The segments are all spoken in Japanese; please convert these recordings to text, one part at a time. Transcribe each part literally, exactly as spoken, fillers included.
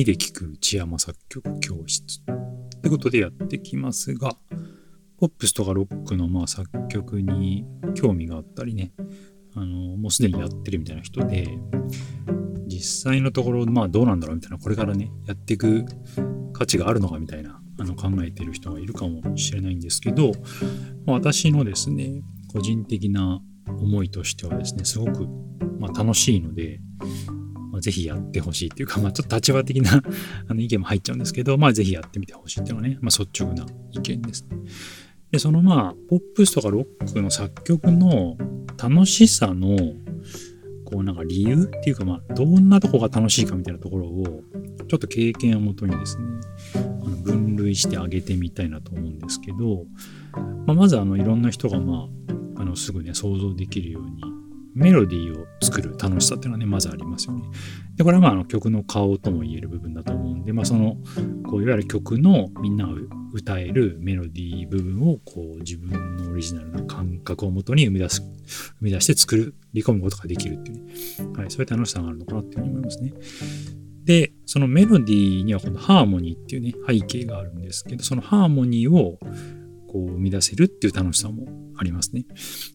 耳で聴く内山作曲教室ってことでやってきますが、ポップスとかロックのまあ作曲に興味があったりね、あのもうすでにやってるみたいな人で、実際のところまあどうなんだろうみたいな、これからねやっていく価値があるのかみたいな、あの考えてる人がいるかもしれないんですけど、私のですね個人的な思いとしてはですね、すごくまあ楽しいので、まあ、ぜひやってほしいというか、まあ、ちょっと立場的なあの意見も入っちゃうんですけど、まあ、ぜひやってみてほしいというのはね、まあ、率直な意見ですね。で、そのまあポップスとかロックの作曲の楽しさのこうなんか理由っていうか、まあどんなとこが楽しいかみたいなところをちょっと経験をもとにですね、あの分類してあげてみたいなと思うんですけど、まあ、まずあのいろんな人がまああのすぐね想像できるようにメロディーを作る楽しさっていうのはね、まずありますよね。で、これはまああの曲の顔とも言える部分だと思うんで、まあそのこういわゆる曲のみんなが歌えるメロディー部分をこう自分のオリジナルな感覚をもとに生み出す生み出して作るり込むことができるっていうね、はい、そういう楽しさがあるのかなっていうふうに思いますね。で、そのメロディーにはこのハーモニーっていうね背景があるんですけど、そのハーモニーをこう生み出せるっていう楽しさもありますね。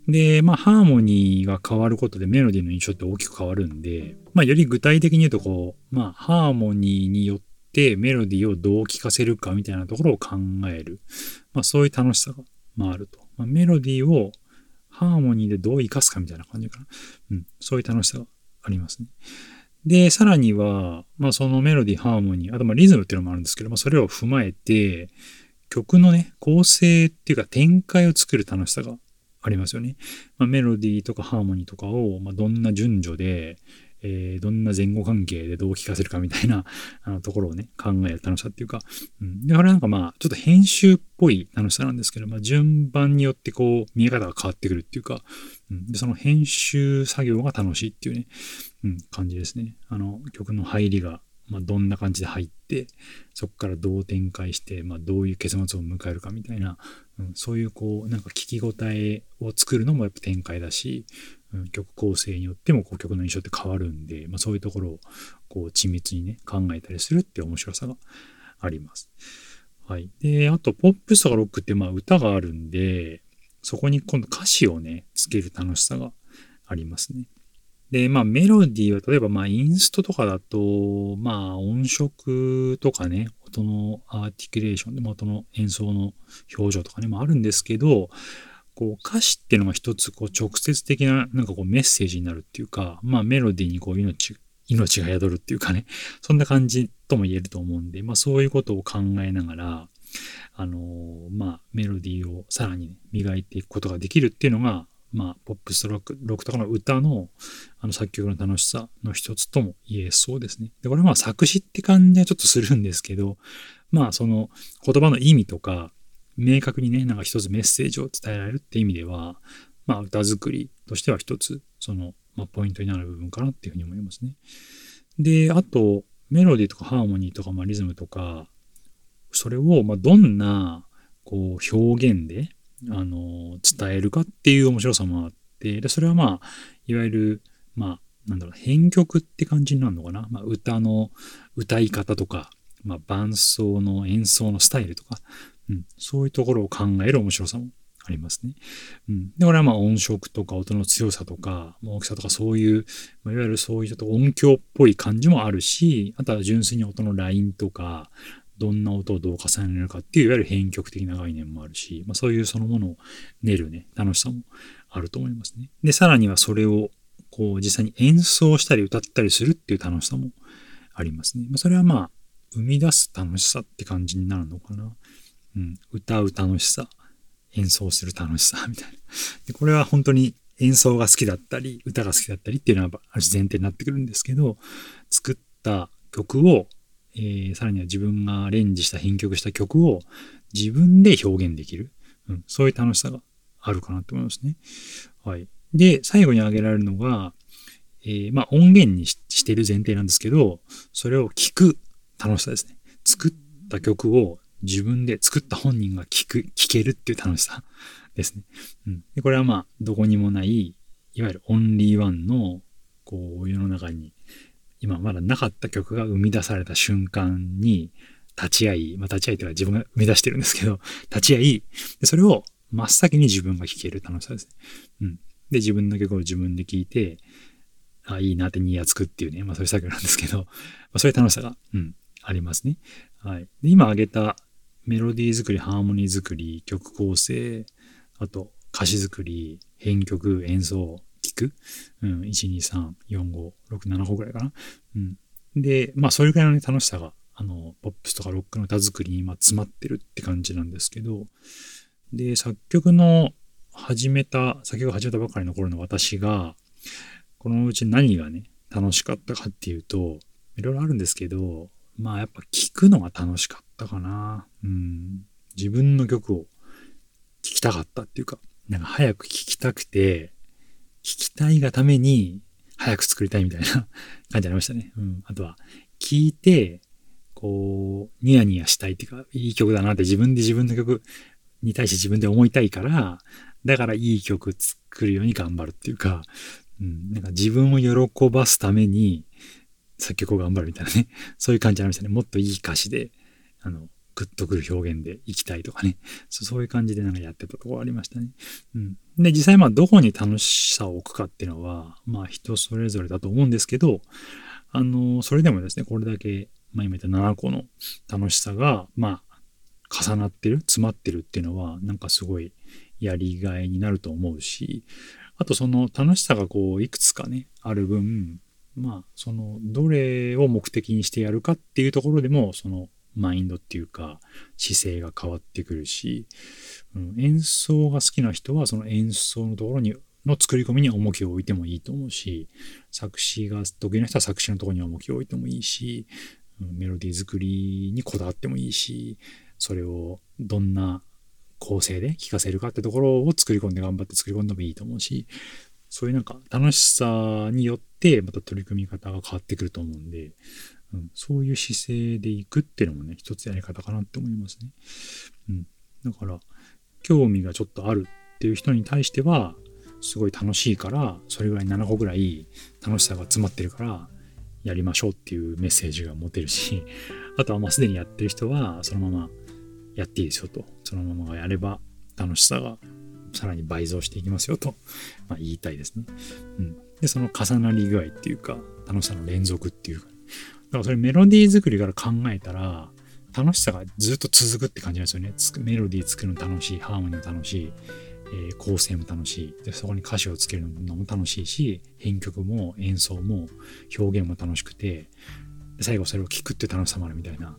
で、まあハーモニーが変わることでメロディーの印象って大きく変わるんで、まあより具体的に言うとこう、まあハーモニーによってメロディーをどう聴かせるかみたいなところを考える、まあそういう楽しさが、まあ、あると。まあ、メロディーをハーモニーでどう生かすかみたいな感じかな。うん、そういう楽しさがありますね。で、さらには、まあそのメロディー、ハーモニー、あとまあリズムっていうのもあるんですけど、まあそれを踏まえて、曲のね、構成っていうか展開を作る楽しさがありますよね。まあ、メロディーとかハーモニーとかを、まあ、どんな順序で、えー、どんな前後関係でどう聴かせるかみたいなあのところをね、考える楽しさっていうか、うん、で、これなんかまあ、ちょっと編集っぽい楽しさなんですけど、まあ、順番によってこう、見え方が変わってくるっていうか、うん、でその編集作業が楽しいっていうね、うん、感じですね。あの、曲の入りが、まあ、どんな感じで入って、そこからどう展開して、まあ、どういう結末を迎えるかみたいな、うん、そういうこう、なんか聞き応えを作るのもやっぱ展開だし、うん、曲構成によってもこう曲の印象って変わるんで、まあ、そういうところをこう緻密にね、考えたりするって面白さがあります。はい。で、あと、ポップスとかロックってまあ歌があるんで、そこに今度歌詞をね、つける楽しさがありますね。で、まあメロディーは例えばまあインストとかだと、まあ音色とかね、音のアーティキュレーションで、音の演奏の表情とかね、もあるんですけど、こう歌詞っていうのが一つこう直接的ななんかこうメッセージになるっていうか、まあメロディーにこう命、命が宿るっていうかね、そんな感じとも言えると思うんで、まあそういうことを考えながら、あのー、まあメロディーをさらに、ね、磨いていくことができるっていうのが、まあ、ポップスロック、ロックとかの歌の、あの作曲の楽しさの一つとも言えそうですね。で、これはまあ作詞って感じはちょっとするんですけど、まあその言葉の意味とか、明確にね、なんか一つメッセージを伝えられるって意味では、まあ歌作りとしては一つ、その、まあ、ポイントになる部分かなっていうふうに思いますね。で、あと、メロディーとかハーモニーとか、まあリズムとか、それをまあどんなこう表現で、あの伝えるかっていう面白さもあって、でそれはまあいわゆるまあなんだろう編曲って感じになるのかな、まあ、歌の歌い方とか、まあ、伴奏の演奏のスタイルとか、うん、そういうところを考える面白さもありますね。うん、でこれはまあ音色とか音の強さとか大きさとかそういう、まあ、いわゆるそういうちょっと音響っぽい感じもあるし、あとは純粋に音のラインとか。どんな音をどう重ねるかっていういわゆる編曲的な概念もあるし、まあ、そういうそのものを練るね楽しさもあると思いますね。でさらにはそれをこう実際に演奏したり歌ったりするっていう楽しさもありますね。まあ、それはまあ生み出す楽しさって感じになるのかな。うん、歌う楽しさ、演奏する楽しさみたいな。でこれは本当に演奏が好きだったり歌が好きだったりっていうのは前提になってくるんですけど、作った曲をえー、さらには自分がアレンジした編曲した曲を自分で表現できる、うん、そういう楽しさがあるかなと思いますね。はい。で最後に挙げられるのが、えー、まあ音源に し, している前提なんですけど、それを聴く楽しさですね。作った曲を自分で作った本人が聴く聴けるっていう楽しさですね。うん、でこれはまあどこにもないいわゆるオンリーワンのこう世の中に今まだなかった曲が生み出された瞬間に立ち会い、まあ、立ち会いというか自分が生み出してるんですけど、立ち会い、でそれを真っ先に自分が聴ける楽しさですね。うん。で、自分の曲を自分で聴いて、あ、いいなってニヤつくっていうね、まあそういう作業なんですけど、まあ、そういう楽しさが、うん、ありますね。はい。で、今挙げたメロディー作り、ハーモニー作り、曲構成、あと歌詞作り、編曲、演奏、聴く、うん、いち、に、さん、よん、ご、ろく、ななこぐらいかな。うん。で、まあそれぐらいの、ね、楽しさが、あの、ポップスとかロックの歌作りに今詰まってるって感じなんですけど、で、作曲の始めた、作曲を始めたばかりの頃の私が、このうち何がね、楽しかったかっていうと、いろいろあるんですけど、まあやっぱ聴くのが楽しかったかな。うん。自分の曲を聴きたかったっていうか、なんか早く聴きたくて、聴きたいがために早く作りたいみたいな感じありましたね。うん。あとは、聴いて、こう、ニヤニヤしたいっていうか、いい曲だなって自分で自分の曲、に対して自分で思いたいから、だからいい曲作るように頑張るっていうか、うん、なんか自分を喜ばすために作曲を頑張るみたいなね、そういう感じありましたね。もっといい歌詞で、あの、グッとくる表現でいきたいとかね、そ、そういう感じでなんかやってたところありましたね。うん。で、実際まあどこに楽しさを置くかっていうのは、まあ人それぞれだと思うんですけど、あの、それでもですね、これだけ、まあ今言ったななこの楽しさが、まあ、重なってる、詰まってるっていうのはなんかすごいやりがいになると思うし、あとその楽しさがこういくつかねある分、まあそのどれを目的にしてやるかっていうところでもそのマインドっていうか姿勢が変わってくるし、うん、演奏が好きな人はその演奏のところにの作り込みに重きを置いてもいいと思うし、作詞が得意な人は作詞のところに重きを置いてもいいし、うん、メロディー作りにこだわってもいいし、それをどんな構成で聴かせるかってところを作り込んで頑張って作り込んでもいいと思うし、そういうなんか楽しさによってまた取り組み方が変わってくると思うんで、うん、そういう姿勢でいくっていうのもね、一つやり方かなって思いますね。うん、だから興味がちょっとあるっていう人に対してはすごい楽しいから、それぐらいななこぐらい楽しさが詰まってるからやりましょうっていうメッセージが持てるし、あとはまあすでにやってる人はそのままやっていいですよと、そのままやれば楽しさがさらに倍増していきますよと、まあ、言いたいですね、うん、でその重なり具合っていうか楽しさの連続っていうか、ね、だからそれメロディー作りから考えたら楽しさがずっと続くって感じなんですよね。メロディー作るの楽しい、ハーモニーも楽しい、えー、構成も楽しいで、そこに歌詞をつけるのも楽しいし、編曲も演奏も表現も楽しくて、最後それを聴くって楽しさもあるみたいな、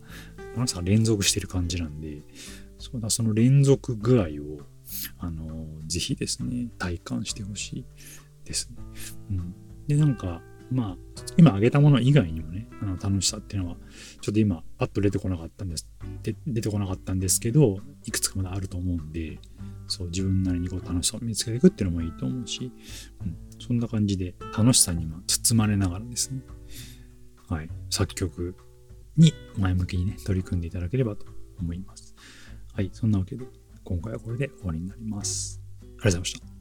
楽しさが連続してる感じなんで、そうだ、その連続具合をあのぜひですね体感してほしいですね、うん、でなんかまあ今挙げたもの以外にもね、あの楽しさっていうのはちょっと今パッと出てこなかったんですで出てこなかったんですけど、いくつかまだあると思うんで、そう自分なりにこう楽しさを見つけていくっていうのもいいと思うし、うん、そんな感じで楽しさに今包まれながらですね、はい、作曲に前向きにね取り組んでいただければと思います。はい、そんなわけで今回はこれで終わりになります。ありがとうございました。